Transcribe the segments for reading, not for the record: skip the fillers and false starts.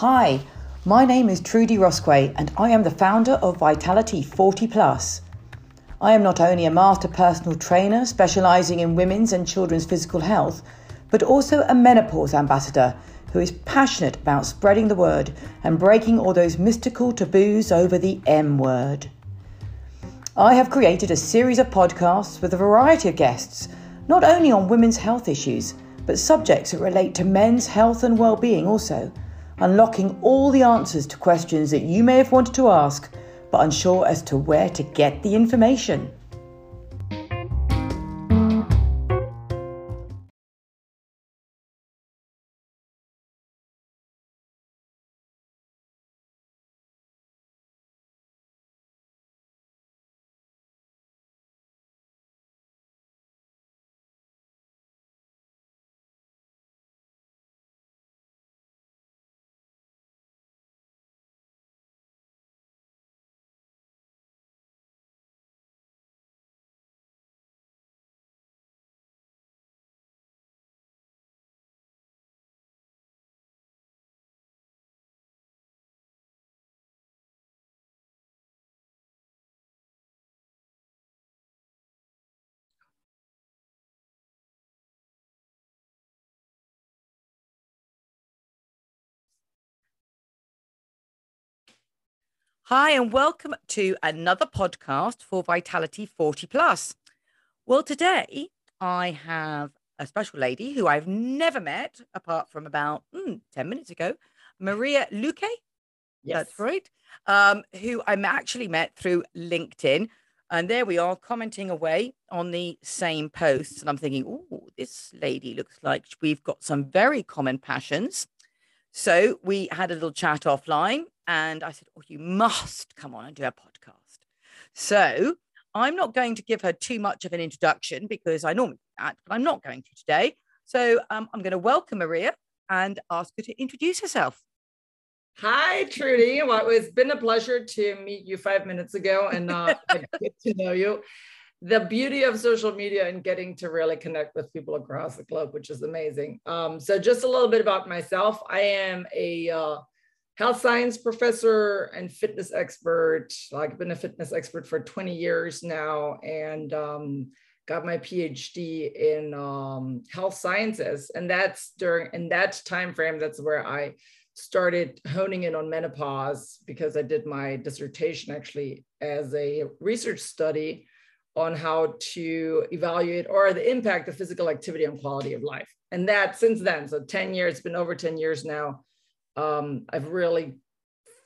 Hi, my name is Trudy Rosquay and I am the founder of Vitality 40+. I am not only a master personal trainer specialising in women's and children's physical health, but also a menopause ambassador who is passionate about spreading the word and breaking all those mystical taboos over the M word. I have created a series of podcasts with a variety of guests, not only on women's health issues, but subjects that relate to men's health and well-being also, unlocking all the answers to questions that you may have wanted to ask, but unsure as to where to get the information. Hi, and welcome to another podcast for Vitality 40+. Well, today I have a special lady who I've never met apart from about 10 minutes ago, Maria Luque. Yes, that's right. Who I actually met through LinkedIn. And there we are commenting away on the same posts. And I'm thinking, oh, this lady looks like we've got some very common passions. So we had a little chat offline. And I said, oh, you must come on and do a podcast. So I'm not going to give her too much of an introduction because I normally do that, but I'm not going to today. So I'm going to welcome Maria and ask her to introduce herself. Hi, Trudy. Well, it's been a pleasure to meet you 5 minutes ago and get to know you. The beauty of social media and getting to really connect with people across the globe, which is amazing. So just a little bit about myself. I am a health science professor and fitness expert. I've been a fitness expert for 20 years now and got my PhD in health sciences. And that's in that time frame, that's where I started honing in on menopause, because I did my dissertation actually as a research study on how to evaluate or the impact of physical activity on quality of life. And that since then, so 10 years, it's been over 10 years now. I've really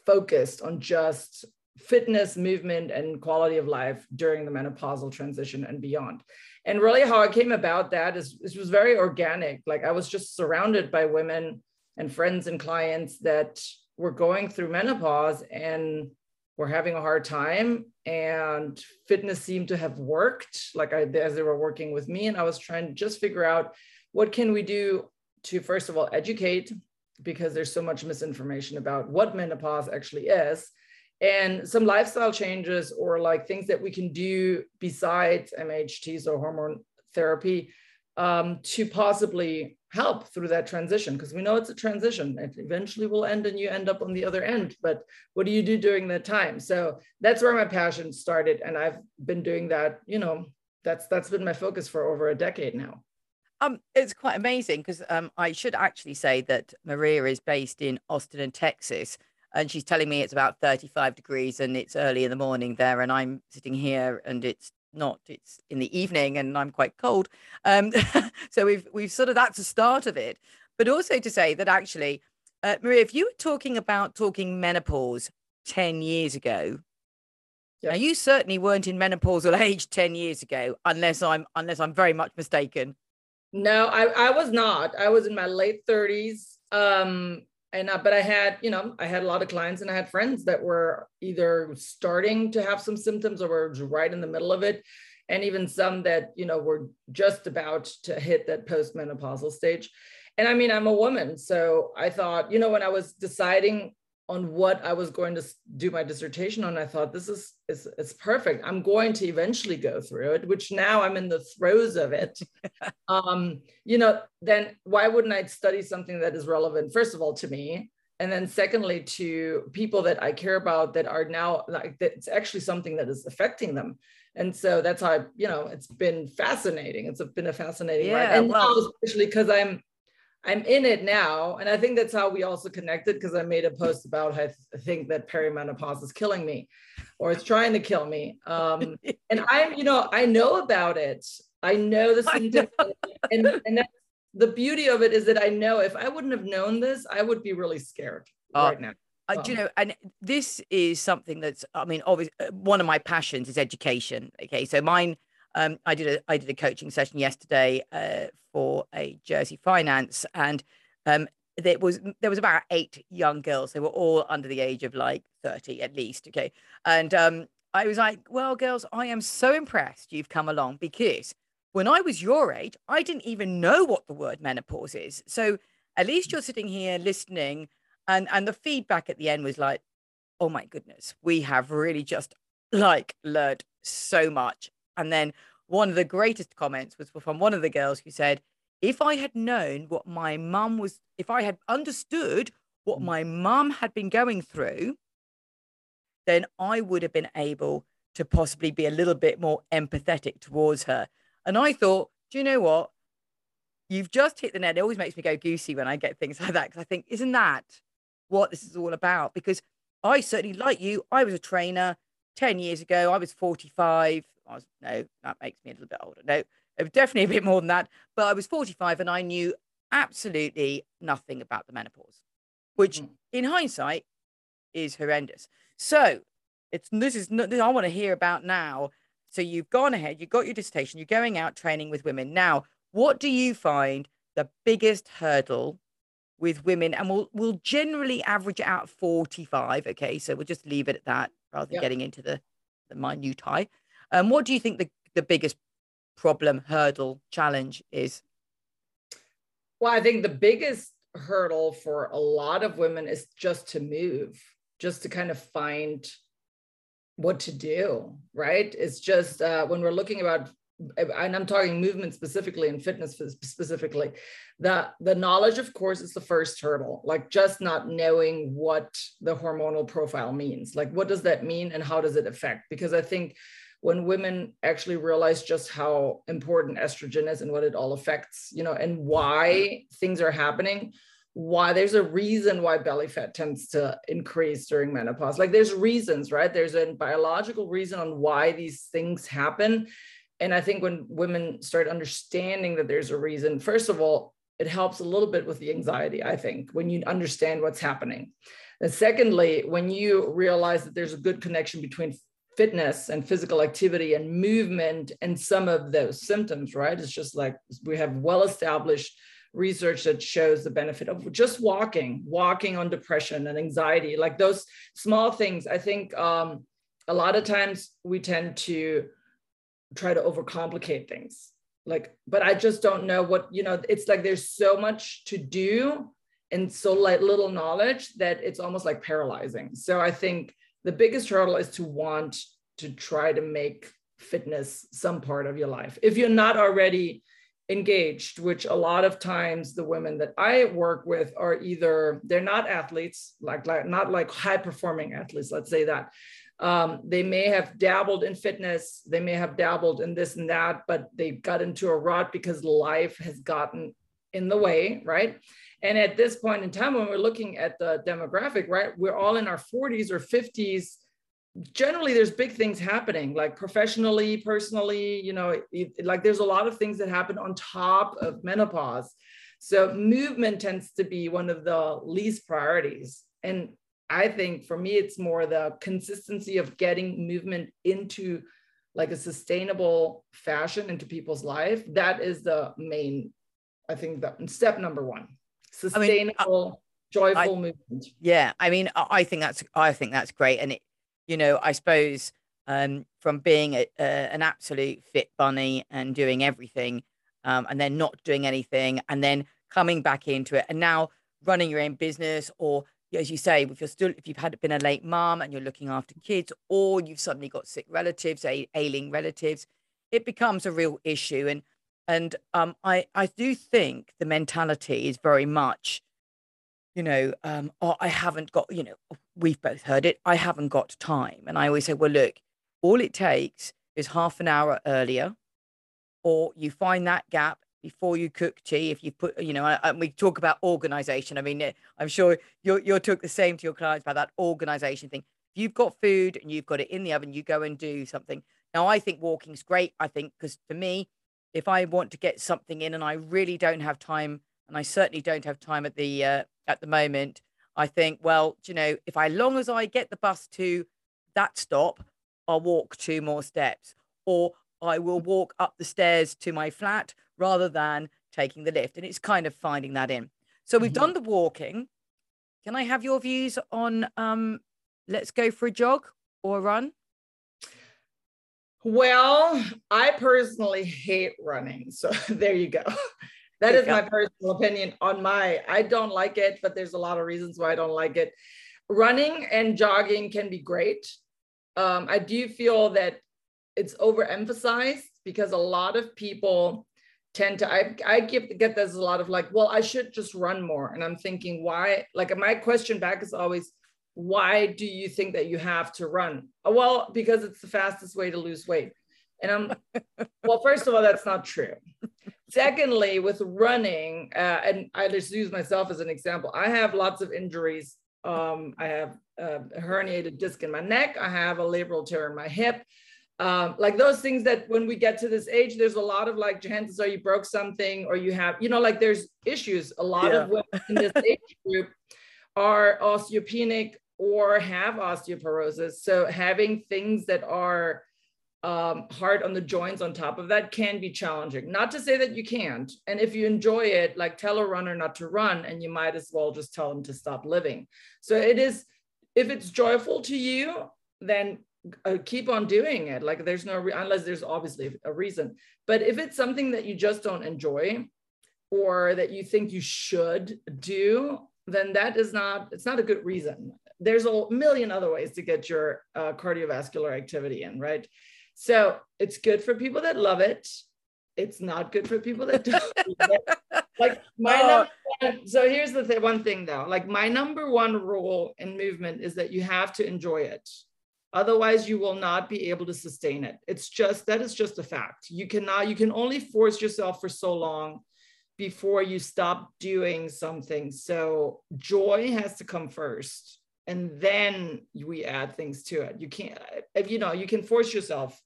focused on just fitness, movement, and quality of life during the menopausal transition and beyond. And really how I came about that is it was very organic. Like I was just surrounded by women and friends and clients that were going through menopause and were having a hard time, and fitness seemed to have worked, like as they were working with me. And I was trying to just figure out what can we do to, first of all, educate, because there's so much misinformation about what menopause actually is, and some lifestyle changes or like things that we can do besides MHT, so hormone therapy, to possibly help through that transition. Because we know it's a transition. It eventually will end and you end up on the other end, but what do you do during that time? So that's where my passion started. And I've been doing that, you know, that's been my focus for over a decade now. It's quite amazing because I should actually say that Maria is based in Austin and Texas, and she's telling me it's about 35 degrees and it's early in the morning there, and I'm sitting here and it's in the evening and I'm quite cold. So we've sort of, that's the start of it. But also to say that actually, Maria, if you were talking menopause 10 years ago, yep. Now you certainly weren't in menopausal age 10 years ago, unless I'm very much mistaken. No, I was not. I was in my late 30s. But I had a lot of clients and I had friends that were either starting to have some symptoms or were right in the middle of it. And even some that, you know, were just about to hit that postmenopausal stage. And I mean, I'm a woman. So I thought, you know, when I was deciding on what I was going to do my dissertation on, I thought this is perfect. I'm going to eventually go through it, which now I'm in the throes of it. Then why wouldn't I study something that is relevant, first of all, to me, And then secondly, to people that I care about that are now, like, it's actually something that is affecting them. And so that's how, it's been fascinating. It's been a fascinating ride. And now, especially because I'm in it now. And I think that's how we also connected, because I made a post about how I think that perimenopause is killing me, or it's trying to kill me. And I'm, I know about it. I know the symptoms. And that's the beauty of it, is that I know if I wouldn't have known this, I would be really scared right now. And this is something that's, obviously one of my passions is education. Okay. So mine, I did a coaching session yesterday for a Jersey finance, and there was about 8 young girls. They were all under the age of like 30 at least. Okay. And I was like, well, girls, I am so impressed you've come along, because when I was your age, I didn't even know what the word menopause is. So at least you're sitting here listening. And the feedback at the end was like, oh my goodness, we have really just like learned so much. And then one of the greatest comments was from one of the girls who said, if I had known what my mum was, if I had understood what my mum had been going through, then I would have been able to possibly be a little bit more empathetic towards her. And I thought, do you know what? You've just hit the net. It always makes me go goosey when I get things like that, because I think, isn't that what this is all about? Because I certainly, like you, I was a trainer 10 years ago. I was 45. No, that makes me a little bit older. No, it was definitely a bit more than that. But I was 45 and I knew absolutely nothing about the menopause, which in hindsight is horrendous. So I want to hear about now. So you've gone ahead, you've got your dissertation, you're going out training with women. Now, what do you find the biggest hurdle with women? And we'll generally average out 45. Okay, so we'll just leave it at that rather than getting into the minutiae. What do you think the biggest problem, hurdle, challenge is? Well, I think the biggest hurdle for a lot of women is just to move, just to kind of find what to do, right? It's just when we're looking about, and I'm talking movement specifically and fitness specifically, the knowledge, of course, is the first hurdle, like just not knowing what the hormonal profile means. Like, what does that mean and how does it affect? Because I think when women actually realize just how important estrogen is and what it all affects, and why things are happening, why there's a reason why belly fat tends to increase during menopause. Like, there's reasons, right? There's a biological reason on why these things happen. And I think when women start understanding that there's a reason, first of all, it helps a little bit with the anxiety, I think, when you understand what's happening. And secondly, when you realize that there's a good connection between fitness and physical activity and movement and some of those symptoms, right? It's just like we have well-established research that shows the benefit of just walking on depression and anxiety, like those small things. I think a lot of times we tend to try to overcomplicate things, like, but I just don't know what, it's like there's so much to do and so like little knowledge that it's almost like paralyzing. So I think the biggest hurdle is to want to try to make fitness some part of your life. If you're not already engaged, which a lot of times the women that I work with are either, they're not athletes, like not like high performing athletes, let's say that. They may have dabbled in fitness, they may have dabbled in this and that, but they got into a rut because life has gotten in the way, right? And at this point in time, when we're looking at the demographic, right, we're all in our 40s or 50s. Generally, there's big things happening, like professionally, personally, like there's a lot of things that happen on top of menopause. So movement tends to be one of the least priorities. And I think for me, it's more the consistency of getting movement into like a sustainable fashion into people's life. That is the main, I think, the step number one, sustainable, joyful movement. Yeah. I think that's great. And it, I suppose from being an absolute fit bunny and doing everything and then not doing anything and then coming back into it and now running your own business, or as you say, if you've been a late mom and you're looking after kids, or you've suddenly got sick relatives, ailing relatives, it becomes a real issue. And I do think the mentality is very much you know, oh, I haven't got, you know, we've both heard it, I haven't got time. And I always say, well, look, all it takes is half an hour earlier, or you find that gap before you cook tea. If you put, you know, and we talk about organization. I mean, I'm sure you'll talk the same to your clients about that organization thing. If you've got food and you've got it in the oven, you go and do something. Now, I think walking's great. I think, because for me, if I want to get something in and I really don't have time, and I certainly don't have time at the moment, I think, well, you know, if I, long as I get the bus to that stop, I'll walk 2 more steps, or I will walk up the stairs to my flat rather than taking the lift. And it's kind of finding that in. So we've done the walking. Can I have your views on let's go for a jog or a run? Well, I personally hate running. So there you go. That is my personal opinion on my, I don't like it, but there's a lot of reasons why I don't like it. Running and jogging can be great. I do feel that it's overemphasized, because a lot of people tend to, I get there's a lot of like, well, I should just run more. And I'm thinking, why? Like, my question back is always, why do you think that you have to run? Well, because it's the fastest way to lose weight. And I'm, well, first of all, that's not true. Secondly, with running, and I just use myself as an example, I have lots of injuries. I have a herniated disc in my neck. I have a labral tear in my hip. Like those things that when we get to this age, there's a lot of like, chances are you broke something, or you have, you know, like there's issues. A lot of women in this age group are osteopenic or have osteoporosis. So having things that are hard on the joints on top of that can be challenging. Not to say that you can't. And if you enjoy it, like, tell a runner not to run, and you might as well just tell them to stop living. So it is, if it's joyful to you, then keep on doing it. Like, there's no, unless there's obviously a reason. But if it's something that you just don't enjoy, or that you think you should do, then that is not, it's not a good reason. There's a million other ways to get your cardiovascular activity in, right? So it's good for people that love it. It's not good for people that don't love it. Like my number one, so here's the one thing though, like my number 1 rule in movement is that you have to enjoy it. Otherwise, you will not be able to sustain it. It's just, that is just a fact. You cannot, you can only force yourself for so long before you stop doing something. So joy has to come first, and then we add things to it. You can't, if you know, you can force yourself,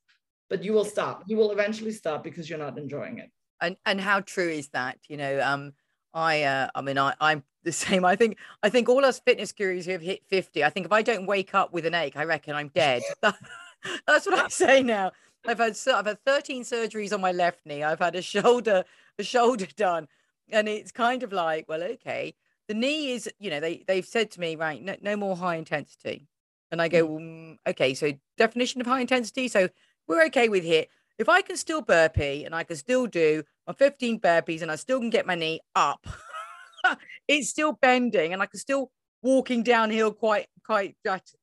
but you will stop. You will eventually stop because you're not enjoying it. And how true is that? You know, I'm the same. I think all us fitness gurus who have hit 50, I think if I don't wake up with an ache, I reckon I'm dead. That's what I say now. I've had 13 surgeries on my left knee. I've had a shoulder done, and it's kind of like, well, okay, the knee is, you know, they've said to me, right, no more high intensity, and I go, okay, so definition of high intensity. So we're okay with here. If I can still burpee and I can still do my 15 burpees and I still can get my knee up. It's still bending and I can still walking downhill quite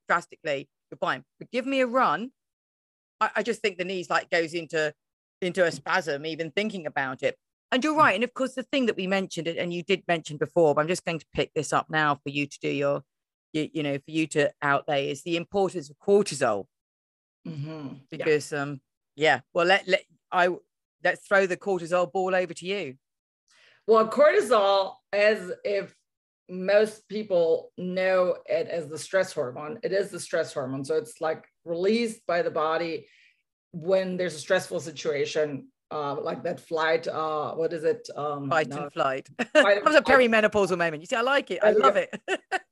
drastically. You're fine. But give me a run. I just think the knees like goes into a spasm, even thinking about it. And you're right. And of course, the thing that we mentioned, and you did mention before, but I'm just going to pick this up now for you to do your, you know, for you to outlay, is the importance of cortisol. Because, well, let's throw the cortisol ball over to you. Well, cortisol, as if most people know it as the stress hormone, it is the stress hormone. So it's like released by the body when there's a stressful situation, like that flight, what is it? Fight and flight. That was a perimenopausal moment. You see, I like it. I love it.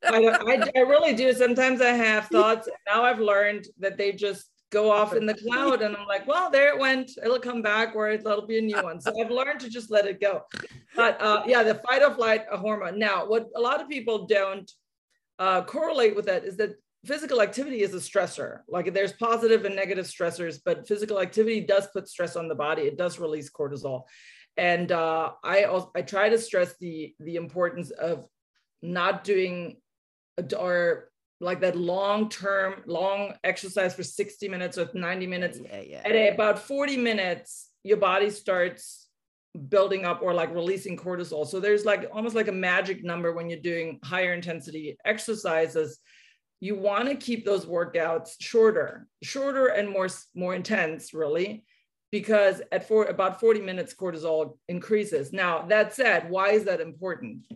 I really do. Sometimes I have thoughts. Now I've learned that they just go off in the cloud, and I'm like, well, there it went, it'll come back, or it'll be a new one. So I've learned to just let it go. But yeah, the fight or flight hormone. Now, what a lot of people don't correlate with that is that physical activity is a stressor. Like, there's positive and negative stressors, but physical activity does put stress on the body. It does release cortisol. And I try to stress the importance of not doing or like that long exercise for 60 minutes or 90 minutes. At about 40 minutes, your body starts building up or like releasing cortisol. So there's like almost like a magic number when you're doing higher intensity exercises. You want to keep those workouts shorter and more intense, really, because at about 40 minutes, cortisol increases. Now, that said, why is that important?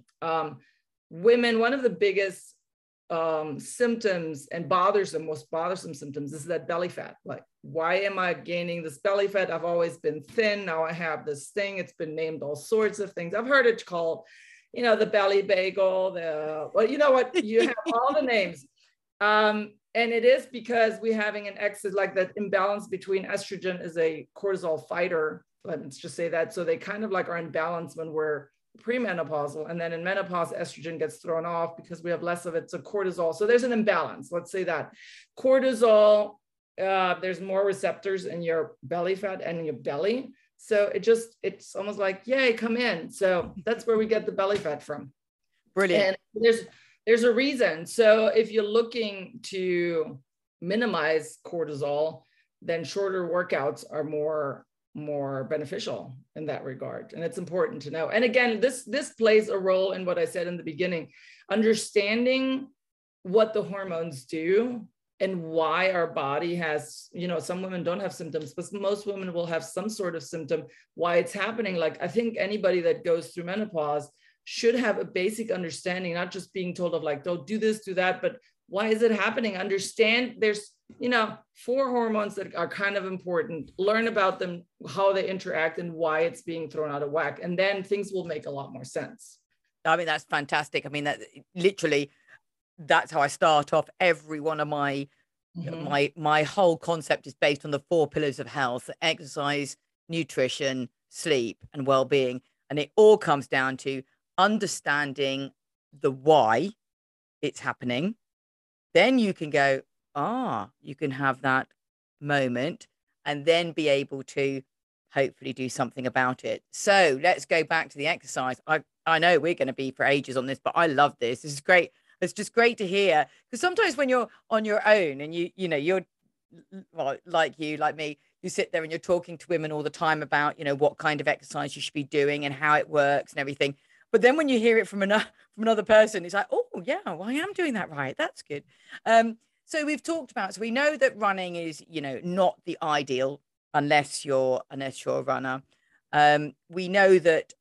Women, one of the biggest symptoms and most bothersome symptoms is that belly fat. Like, why am I gaining this belly fat? I've always been thin. Now I have this thing. It's been named all sorts of things. I've heard it called, you know, the belly bagel, well, you know what? You have all the names. And it is because we're having an excess, like that imbalance between estrogen is a cortisol fighter. Let's just say that. So they kind of like are in balance when we're premenopausal, and then in menopause estrogen gets thrown off because we have less of it, so cortisol, so there's an imbalance, let's say that. Cortisol, there's more receptors in your belly fat and in your belly, so it's almost like, yay, come in. So that's where we get the belly fat from. Brilliant. And there's a reason. So if you're looking to minimize cortisol, then shorter workouts are more beneficial in that regard. And it's important to know. And again, this plays a role in what I said in the beginning, understanding what the hormones do and why our body has, you know, some women don't have symptoms, but most women will have some sort of symptom, why it's happening. Like, I think anybody that goes through menopause should have a basic understanding, not just being told of like, don't do this, do that, but why is it happening? Understand there's, you know, 4 hormones that are kind of important. Learn about them, how they interact, and why it's being thrown out of whack. And then things will make a lot more sense. I mean, that's fantastic. I mean, that literally, that's how I start off every one of my, my whole concept is based on the 4 pillars of health: exercise, nutrition, sleep, and well-being. And it all comes down to understanding the why it's happening. Then you can go, you can have that moment and then be able to hopefully do something about it. So let's go back to the exercise. I know we're going to be for ages on this, but I love this. This is great. It's just great to hear, because sometimes when you're on your own and you know, you're like me, you sit there and you're talking to women all the time about, you know, what kind of exercise you should be doing and how it works and everything. But then when you hear it from another person, it's like, oh yeah, well, I am doing that right. That's good. So we've talked about, so we know that running is, you know, not the ideal unless you're a runner. We know that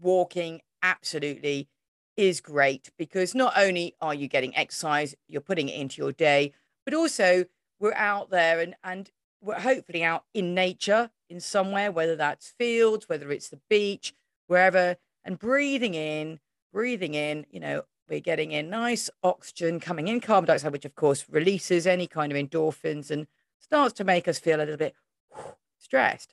walking absolutely is great, because not only are you getting exercise, you're putting it into your day, but also we're out there and we're hopefully out in nature in somewhere, whether that's fields, whether it's the beach, wherever, and breathing in, you know, we're getting in nice oxygen coming in, carbon dioxide, which of course releases any kind of endorphins and starts to make us feel a little bit stressed.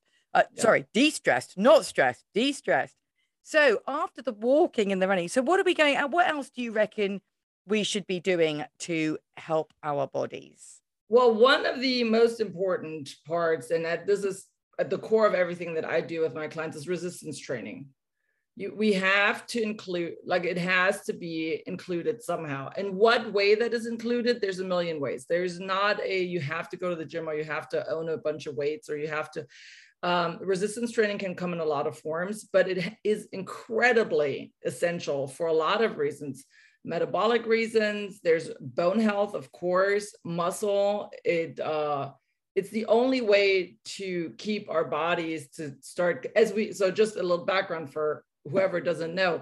De-stressed, not stressed, de-stressed. So after the walking and the running, so what are we going at? What else do you reckon we should be doing to help our bodies? Well, one of the most important parts, and that this is at the core of everything that I do with my clients, is resistance training. We have to include, like, it has to be included somehow. And what way that is included, there's a million ways. There's not you have to go to the gym, or you have to own a bunch of weights, or you have to, resistance training can come in a lot of forms, but it is incredibly essential for a lot of reasons. Metabolic reasons, there's bone health, of course, muscle, it's the only way to keep our bodies to start so just a little background for whoever doesn't know,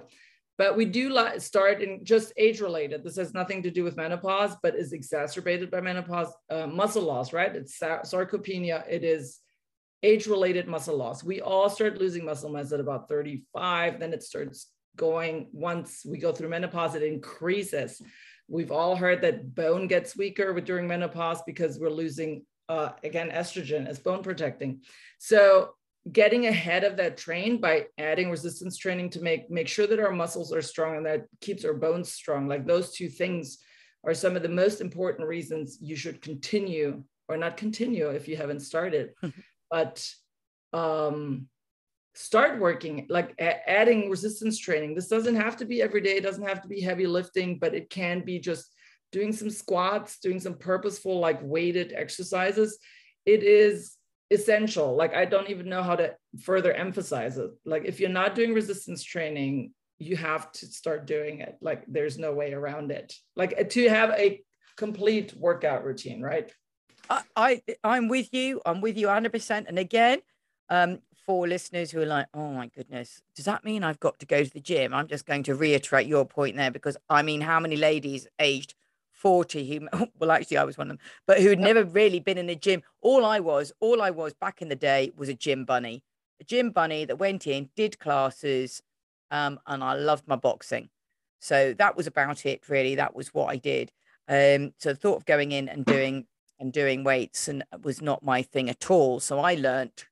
but we do start in just age-related. This has nothing to do with menopause, but is exacerbated by menopause, muscle loss, right? It's sarcopenia. It is age-related muscle loss. We all start losing muscle mass at about 35. Then it starts going, once we go through menopause, it increases. We've all heard that bone gets weaker during menopause because we're losing, again, estrogen as bone protecting. So getting ahead of that train by adding resistance training to make sure that our muscles are strong and that keeps our bones strong. Like, those two things are some of the most important reasons you should continue or not continue if you haven't started, but start working, like adding resistance training. This doesn't have to be every day. It doesn't have to be heavy lifting, but it can be just doing some squats, doing some purposeful, like weighted exercises. It is essential. Like, I don't even know how to further emphasize it. Like, if you're not doing resistance training, you have to start doing it. Like, there's no way around it. Like, to have a complete workout routine, right? I'm with you. I'm with you 100%. And again, for listeners who are like, oh my goodness, does that mean I've got to go to the gym? I'm just going to reiterate your point there, because I mean, how many ladies aged 40 who, well, actually I was one of them, but who'd never really been in the gym. All I was back in the day was a gym bunny that went in, did classes, and I loved my boxing. So that was about it, really. That was what I did. So the thought of going in and doing weights and was not my thing at all. So I learned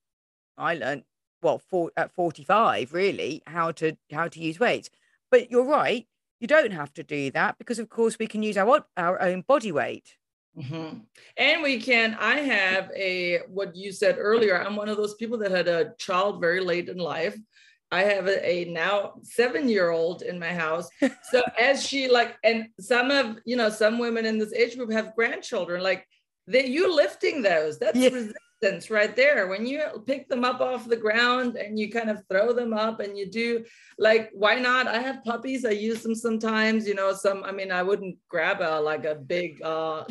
well at 45 really how to use weights. But you're right, you don't have to do that, because of course we can use our own body weight. Mm-hmm. And we can, I have what you said earlier, I'm one of those people that had a child very late in life. I have a now 7-year-old in my house. So as she and some women in this age group have grandchildren, like that, you lifting those, that's resistance right there. When you pick them up off the ground and you kind of throw them up and you do, like, why not? I have puppies. I use them sometimes, I wouldn't grab a big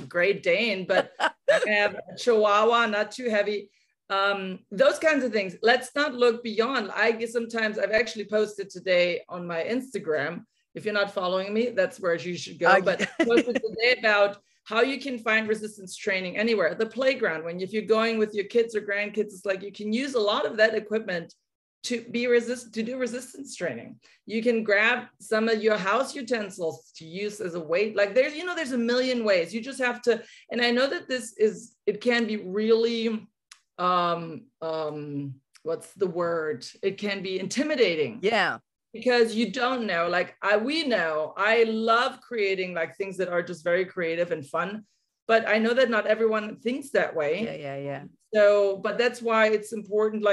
Great Dane, but I have a Chihuahua, not too heavy. Those kinds of things. Let's not look beyond. I've actually posted today on my Instagram. If you're not following me, that's where you should go. But I posted today about how you can find resistance training anywhere. The playground, if you're going with your kids or grandkids, it's like you can use a lot of that equipment to do resistance training. You can grab some of your house utensils to use as a weight. Like there's a million ways. You just have to, and I know that it can be really, what's the word? It can be intimidating. Yeah. Because you don't know, I love creating things that are just very creative and fun, but I know that not everyone thinks that way. Yeah. So, but that's why it's important,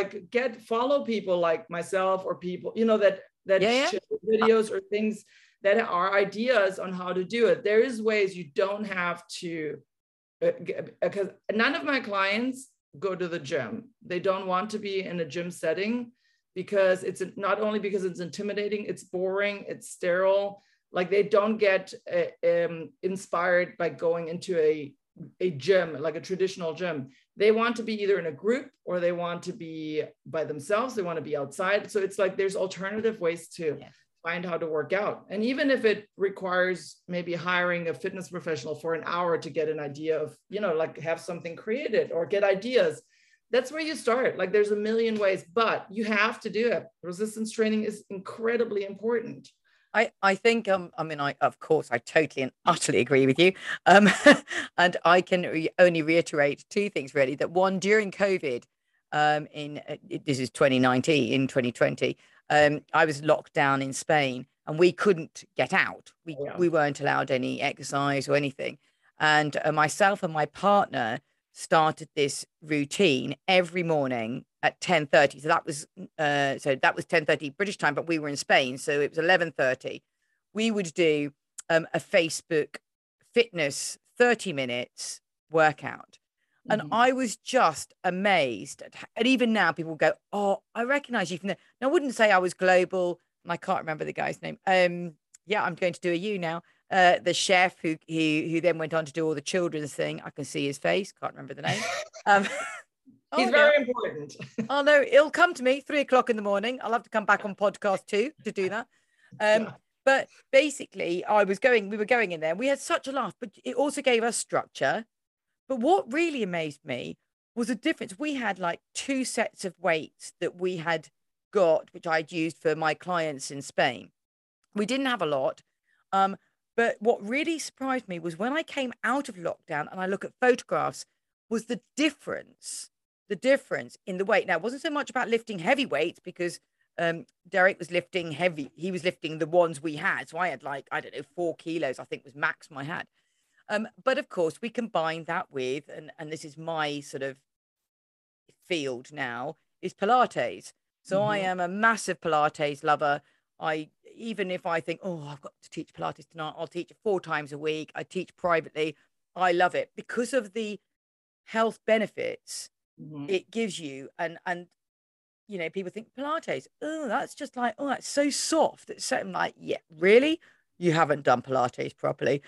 follow people like myself or people, that share videos or things that are ideas on how to do it. There is ways. You don't have to, because none of my clients go to the gym. They don't want to be in a gym setting, because it's not only because it's intimidating, it's boring, it's sterile. Like, they don't get inspired by going into a gym, like a traditional gym. They want to be either in a group or they want to be by themselves. They want to be outside. So it's like, there's alternative ways to find how to work out. And even if it requires maybe hiring a fitness professional for an hour to get an idea of, have something created or get ideas, that's where you start. Like, there's a million ways, but you have to do it. Resistance training is incredibly important. I think, of course, I totally and utterly agree with you. And I can only reiterate two things, really. That one, during COVID, this is 2019, in 2020, I was locked down in Spain and we couldn't get out. We weren't allowed any exercise or anything. And myself and my partner started this routine every morning at 10:30. So that was 10:30 British time, but we were in Spain, so it was 11:30. We would do a Facebook fitness 30 minutes workout. Mm-hmm. And I was just amazed. And even now people go, oh, I recognize you from there. And I wouldn't say I was global, and I can't remember the guy's name. I'm going to do a U now. The chef who then went on to do all the children's thing. I can see his face. Can't remember the name. He's very important. Oh no, he'll come to me 3:00 in the morning. I'll have to come back on podcast too to do that. But basically, we were going in there. We had such a laugh, but it also gave us structure. But what really amazed me was the difference. We had 2 sets of weights that we had got, which I'd used for my clients in Spain. We didn't have a lot. But what really surprised me was when I came out of lockdown and I look at photographs, was the difference in the weight. Now, it wasn't so much about lifting heavy weights, because Derek was lifting heavy. He was lifting the ones we had. So I had 4 kilos, I think was maximum I had. But of course, we combined that with, and this is my sort of field now, is Pilates. So I am a massive Pilates lover. Even if I think, oh, I've got to teach Pilates tonight, I'll teach it 4 times a week. I teach privately. I love it because of the health benefits mm-hmm. it gives you. And you know, people think Pilates, oh, that's just like, oh, that's so soft. It's so, I'm like, yeah, really? You haven't done Pilates properly.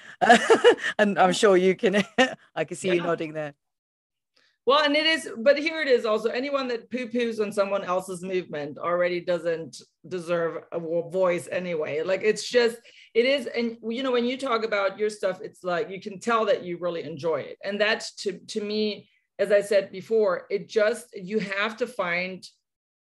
And I'm sure you can, I can see you nodding there. Well, and it is, but here it is also, anyone that poo-poos on someone else's movement already doesn't deserve a voice anyway. Like, it's just, it is. And, you know, when you talk about your stuff, it's like, you can tell that you really enjoy it. And that's to me, as I said before, it just, you have to find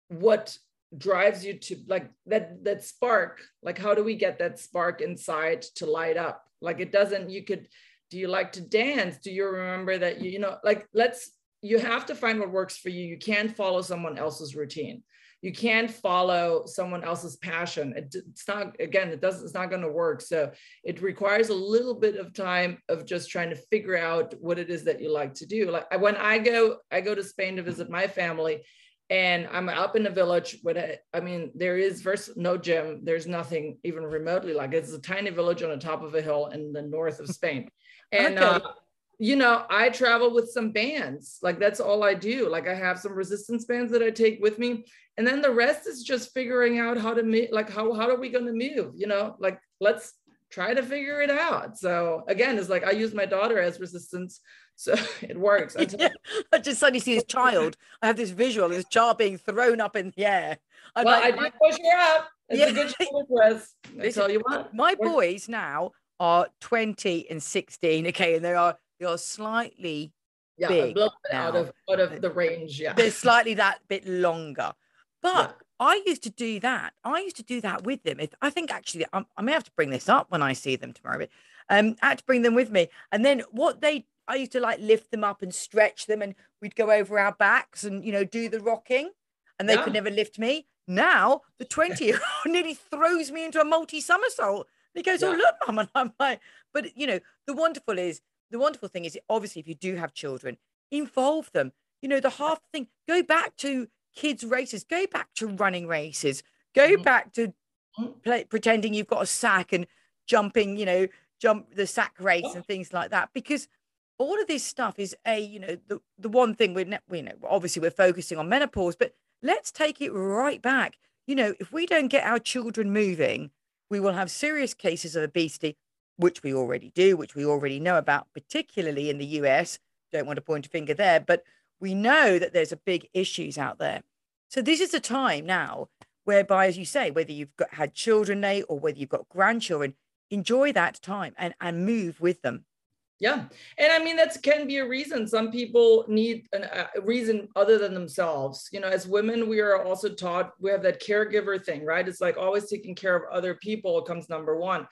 what drives you to like that spark. Like, how do we get that spark inside to light up? Like, it doesn't, you could, do you like to dance? Do you remember that, you know, like, let's, you have to find what works for you. You can't follow someone else's routine. You can't follow someone else's passion. It's not, again, it's not going to work. So it requires a little bit of time of just trying to figure out what it is that you like to do. Like, when I go to Spain to visit my family, and I'm up in a village, but I mean, there is first no gym, there's nothing even remotely like it. It's a tiny village on the top of a hill in the north of Spain. And, okay. You know, I travel with some bands, like that's all I do. Like I have some resistance bands that I take with me. And then the rest is just figuring out how to move, like how are we going to move? You know, like, let's try to figure it out. So again, it's like, I use my daughter as resistance. So it works. Yeah. I just suddenly see this child. I have this visual, this child being thrown up in the air. I'm well, like, I did push her up. It's a good shoulder press. I tell you what. My boys now are 20 and 16. Okay, and they are slightly big, a little bit out of the range. Yeah, they're slightly that bit longer. But I used to do that. I used to do that with them. I think actually I may have to bring this up when I see them tomorrow. But I had to bring them with me, and then what they. I used to like lift them up and stretch them, and we'd go over our backs and, you know, do the rocking, and they could never lift me. Now the 20-year-old nearly throws me into a multi-somersault. He goes, oh, look, Mum. And I'm like, but you know, the wonderful thing is, obviously, if you do have children, involve them. You know, the half thing, go back to kids races, go back to running races, go back to pretending you've got a sack and jumping, you know, jump the sack race and things like that, because all of this stuff is you know, the one thing obviously we're focusing on menopause, but let's take it right back. You know, if we don't get our children moving, we will have serious cases of obesity, which we already do, which we already know about, particularly in the US. Don't want to point a finger there, but we know that there's a big issues out there. So this is the time now whereby, as you say, whether you've had children late or whether you've got grandchildren, enjoy that time and move with them. Yeah. And I mean, that can be a reason. Some people need a reason other than themselves. You know, as women, we are also taught, we have that caregiver thing, right? It's like always taking care of other people comes number one.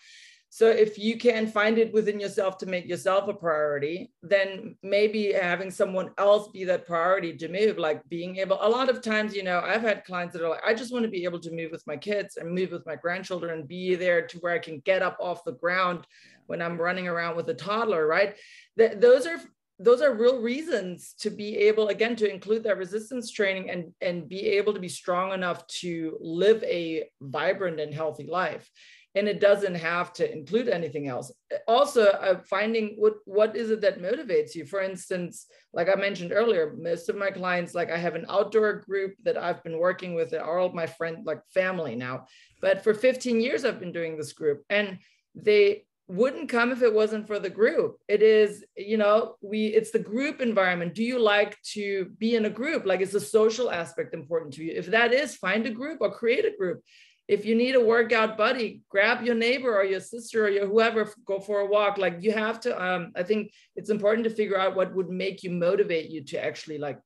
So if you can find it within yourself to make yourself a priority, then maybe having someone else be that priority to move, like being able, a lot of times, you know, I've had clients that are like, I just want to be able to move with my kids and move with my grandchildren and be there to where I can get up off the ground when I'm running around with a toddler, right? Those are real reasons to be able, again, to include that resistance training and be able to be strong enough to live a vibrant and healthy life. And it doesn't have to include anything else. Also, finding what is it that motivates you. For instance, like I mentioned earlier, most of my clients, like I have an outdoor group that I've been working with, they're all my friend, like family now. But for 15 years, I've been doing this group, and they wouldn't come if it wasn't for the group. It is, you know, it's the group environment. Do you like to be in a group? Like, is the social aspect important to you? If that is, find a group or create a group. If you need a workout buddy, grab your neighbor or your sister or your whoever, go for a walk. Like, you have to, I think it's important to figure out what would make you motivate you to actually like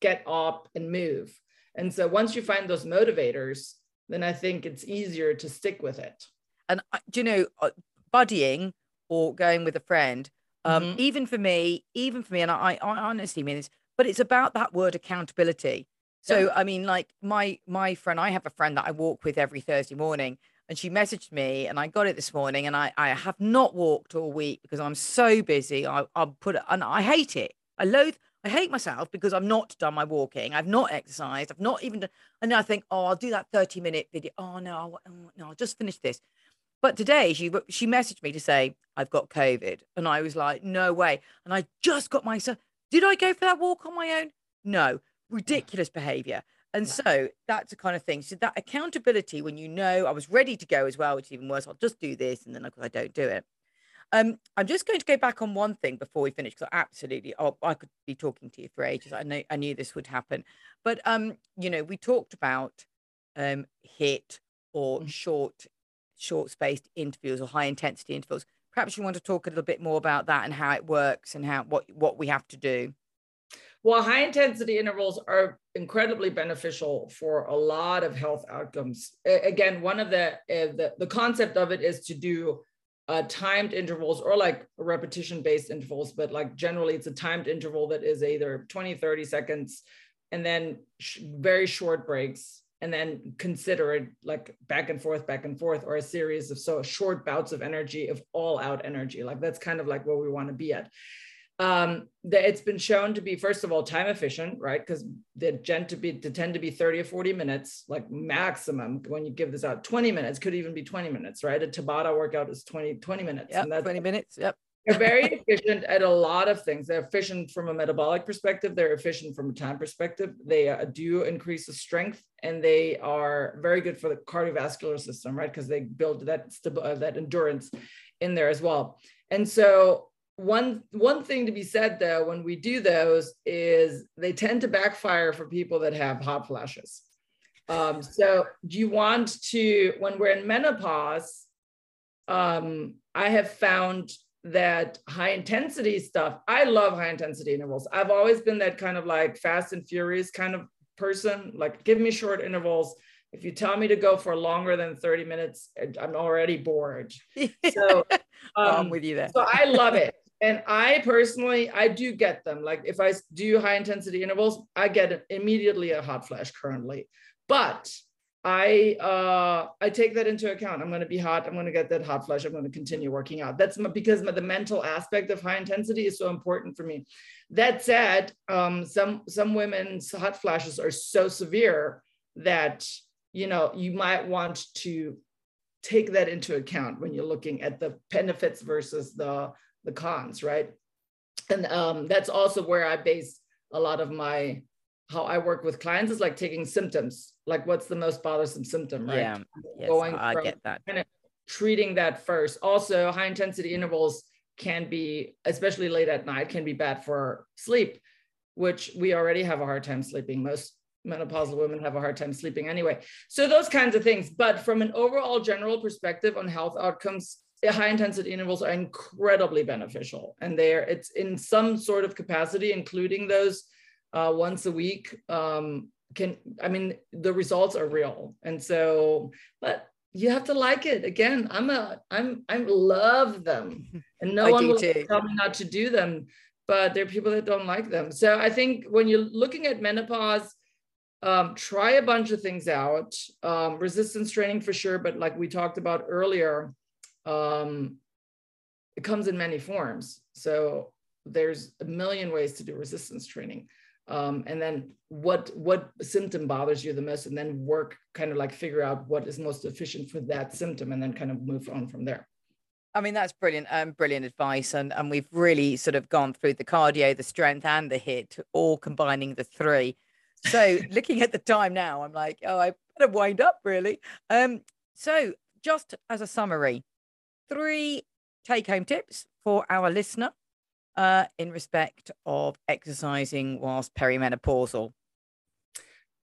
get up and move. And so once you find those motivators, then I think it's easier to stick with it. And do you know, buddying or going with a friend, even for me, and I honestly mean this, but it's about that word accountability. So, I mean, like my friend, I have a friend that I walk with every Thursday morning, and she messaged me and I got it this morning, and I have not walked all week because I'm so busy. I'll put it, and I hate it. I hate myself because I've not done my walking. I've not exercised. I've not even done, and then I think, oh, I'll do that 30-minute video. Oh no, I'll just finish this. But today she messaged me to say, I've got COVID. And I was like, no way. And I just got myself, did I go for that walk on my own? No, ridiculous behavior. And so that's the kind of thing. So that accountability, when you know, I was ready to go as well, which is even worse. I'll just do this. And then I don't do it. I'm just going to go back on one thing before we finish, because I could be talking to you for ages. I knew this would happen. But, you know, we talked about HIIT or short-spaced intervals or high-intensity intervals. Perhaps you want to talk a little bit more about that and how it works and how what we have to do. Well, high-intensity intervals are incredibly beneficial for a lot of health outcomes. Again, one of the concept of it is to do timed intervals or like repetition-based intervals, but like generally it's a timed interval that is either 20, 30 seconds, and then very short breaks, and then consider it like back and forth, or a series of short bouts of energy, of all-out energy. Like that's kind of like what we want to be at. That it's been shown to be, first of all, time efficient, right? Because they tend to be 30 or 40 minutes, like maximum. When you give this out, 20 minutes, could even be 20 minutes, right? A Tabata workout is 20 minutes. Yep, and that's 20 minutes, yep. They're very efficient at a lot of things. They're efficient from a metabolic perspective. They're efficient from a time perspective. They do increase the strength, and they are very good for the cardiovascular system, right? Because they build that endurance in there as well. And so one thing to be said, though, when we do those is they tend to backfire for people that have hot flashes. So you want to, when we're in menopause, I have found that high intensity stuff, I love high intensity intervals. I've always been that kind of like fast and furious kind of person, like give me short intervals. If you tell me to go for longer than 30 minutes, I'm already bored. So I'm with you there. So I love it. And I personally, I do get them. Like if I do high intensity intervals, I get immediately a hot flash currently, but I take that into account. I'm going to be hot. I'm going to get that hot flash. I'm going to continue working out. That's because the mental aspect of high intensity is so important for me. That said, some women's hot flashes are so severe that, you know, you might want to take that into account when you're looking at the benefits versus the cons, right? And that's also where I base a lot of how I work with clients, is like taking symptoms, like what's the most bothersome symptom, right? Yeah, yes, I get that. Kind of treating that first. Also, high intensity intervals can be, especially late at night, can be bad for sleep, which we already have a hard time sleeping. Most menopausal women have a hard time sleeping anyway. So those kinds of things. But from an overall general perspective on health outcomes, high intensity intervals are incredibly beneficial. And it's in some sort of capacity, including those once a week, the results are real. And so, but you have to like it. Again, I love them, and no one will tell me not to do them, but there are people that don't like them. So I think when you're looking at menopause, try a bunch of things out, resistance training for sure. But like we talked about earlier, it comes in many forms. So there's a million ways to do resistance training. And then what symptom bothers you the most, and then figure out what is most efficient for that symptom, and then kind of move on from there. I mean, that's brilliant, brilliant advice. And we've really sort of gone through the cardio, the strength, and the HIIT, all combining the three. So looking at the time now, I'm like, oh, I better wind up really. So just as a summary, 3 take-home tips for our listener in respect of exercising whilst perimenopausal.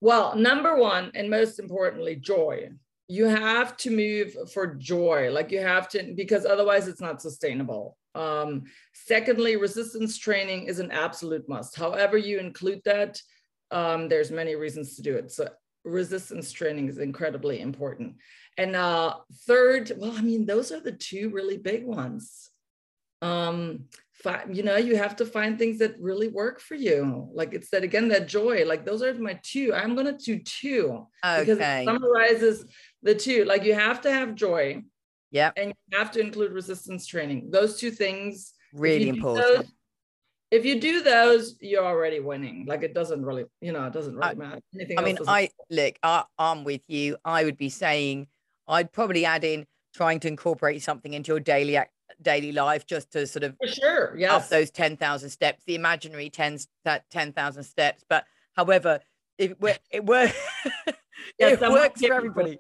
Well, number one, and most importantly, joy. You have to move for joy. Like you have to, because otherwise it's not sustainable. Secondly, resistance training is an absolute must. However you include that, there's many reasons to do it. So resistance training is incredibly important. And third, well, I mean, those are the 2 really big ones. You have to find things that really work for you. Like it's that, again, that joy, like those are my 2. I'm going to do 2 because it summarizes the 2. Like you have to have joy. Yeah. And you have to include resistance training. Those 2 things. Really important. If you do those, you're already winning. Like it doesn't really matter. Anything else I'm with you. I would be saying, I'd probably add in trying to incorporate something into your daily life, just to sort of up those 10,000 steps, the imaginary 10,000 steps. But However, it works for everybody.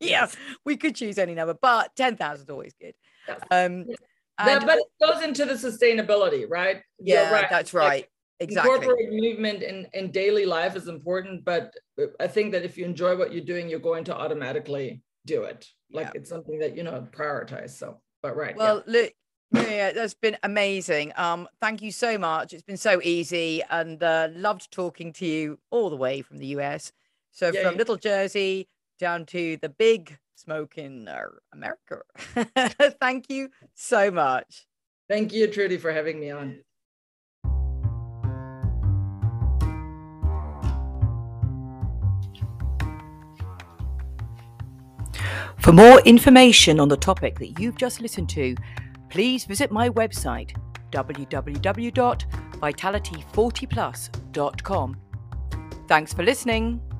Yes, we could choose any number, but 10,000 is always good. Yes. But it goes into the sustainability, right? Yeah, right. That's right. Like, exactly. Incorporating movement in daily life is important, but I think that if you enjoy what you're doing, you're going to automatically do it. Like it's something that, prioritize. So, but right. Well, look, Maria, that's been amazing. Thank you so much. It's been so easy, and loved talking to you all the way from the US. So from little Jersey down to the big smoke in America. Thank you so much. Thank you, Trudy, for having me on. For more information on the topic that you've just listened to, please visit my website, www.vitality40plus.com. Thanks for listening.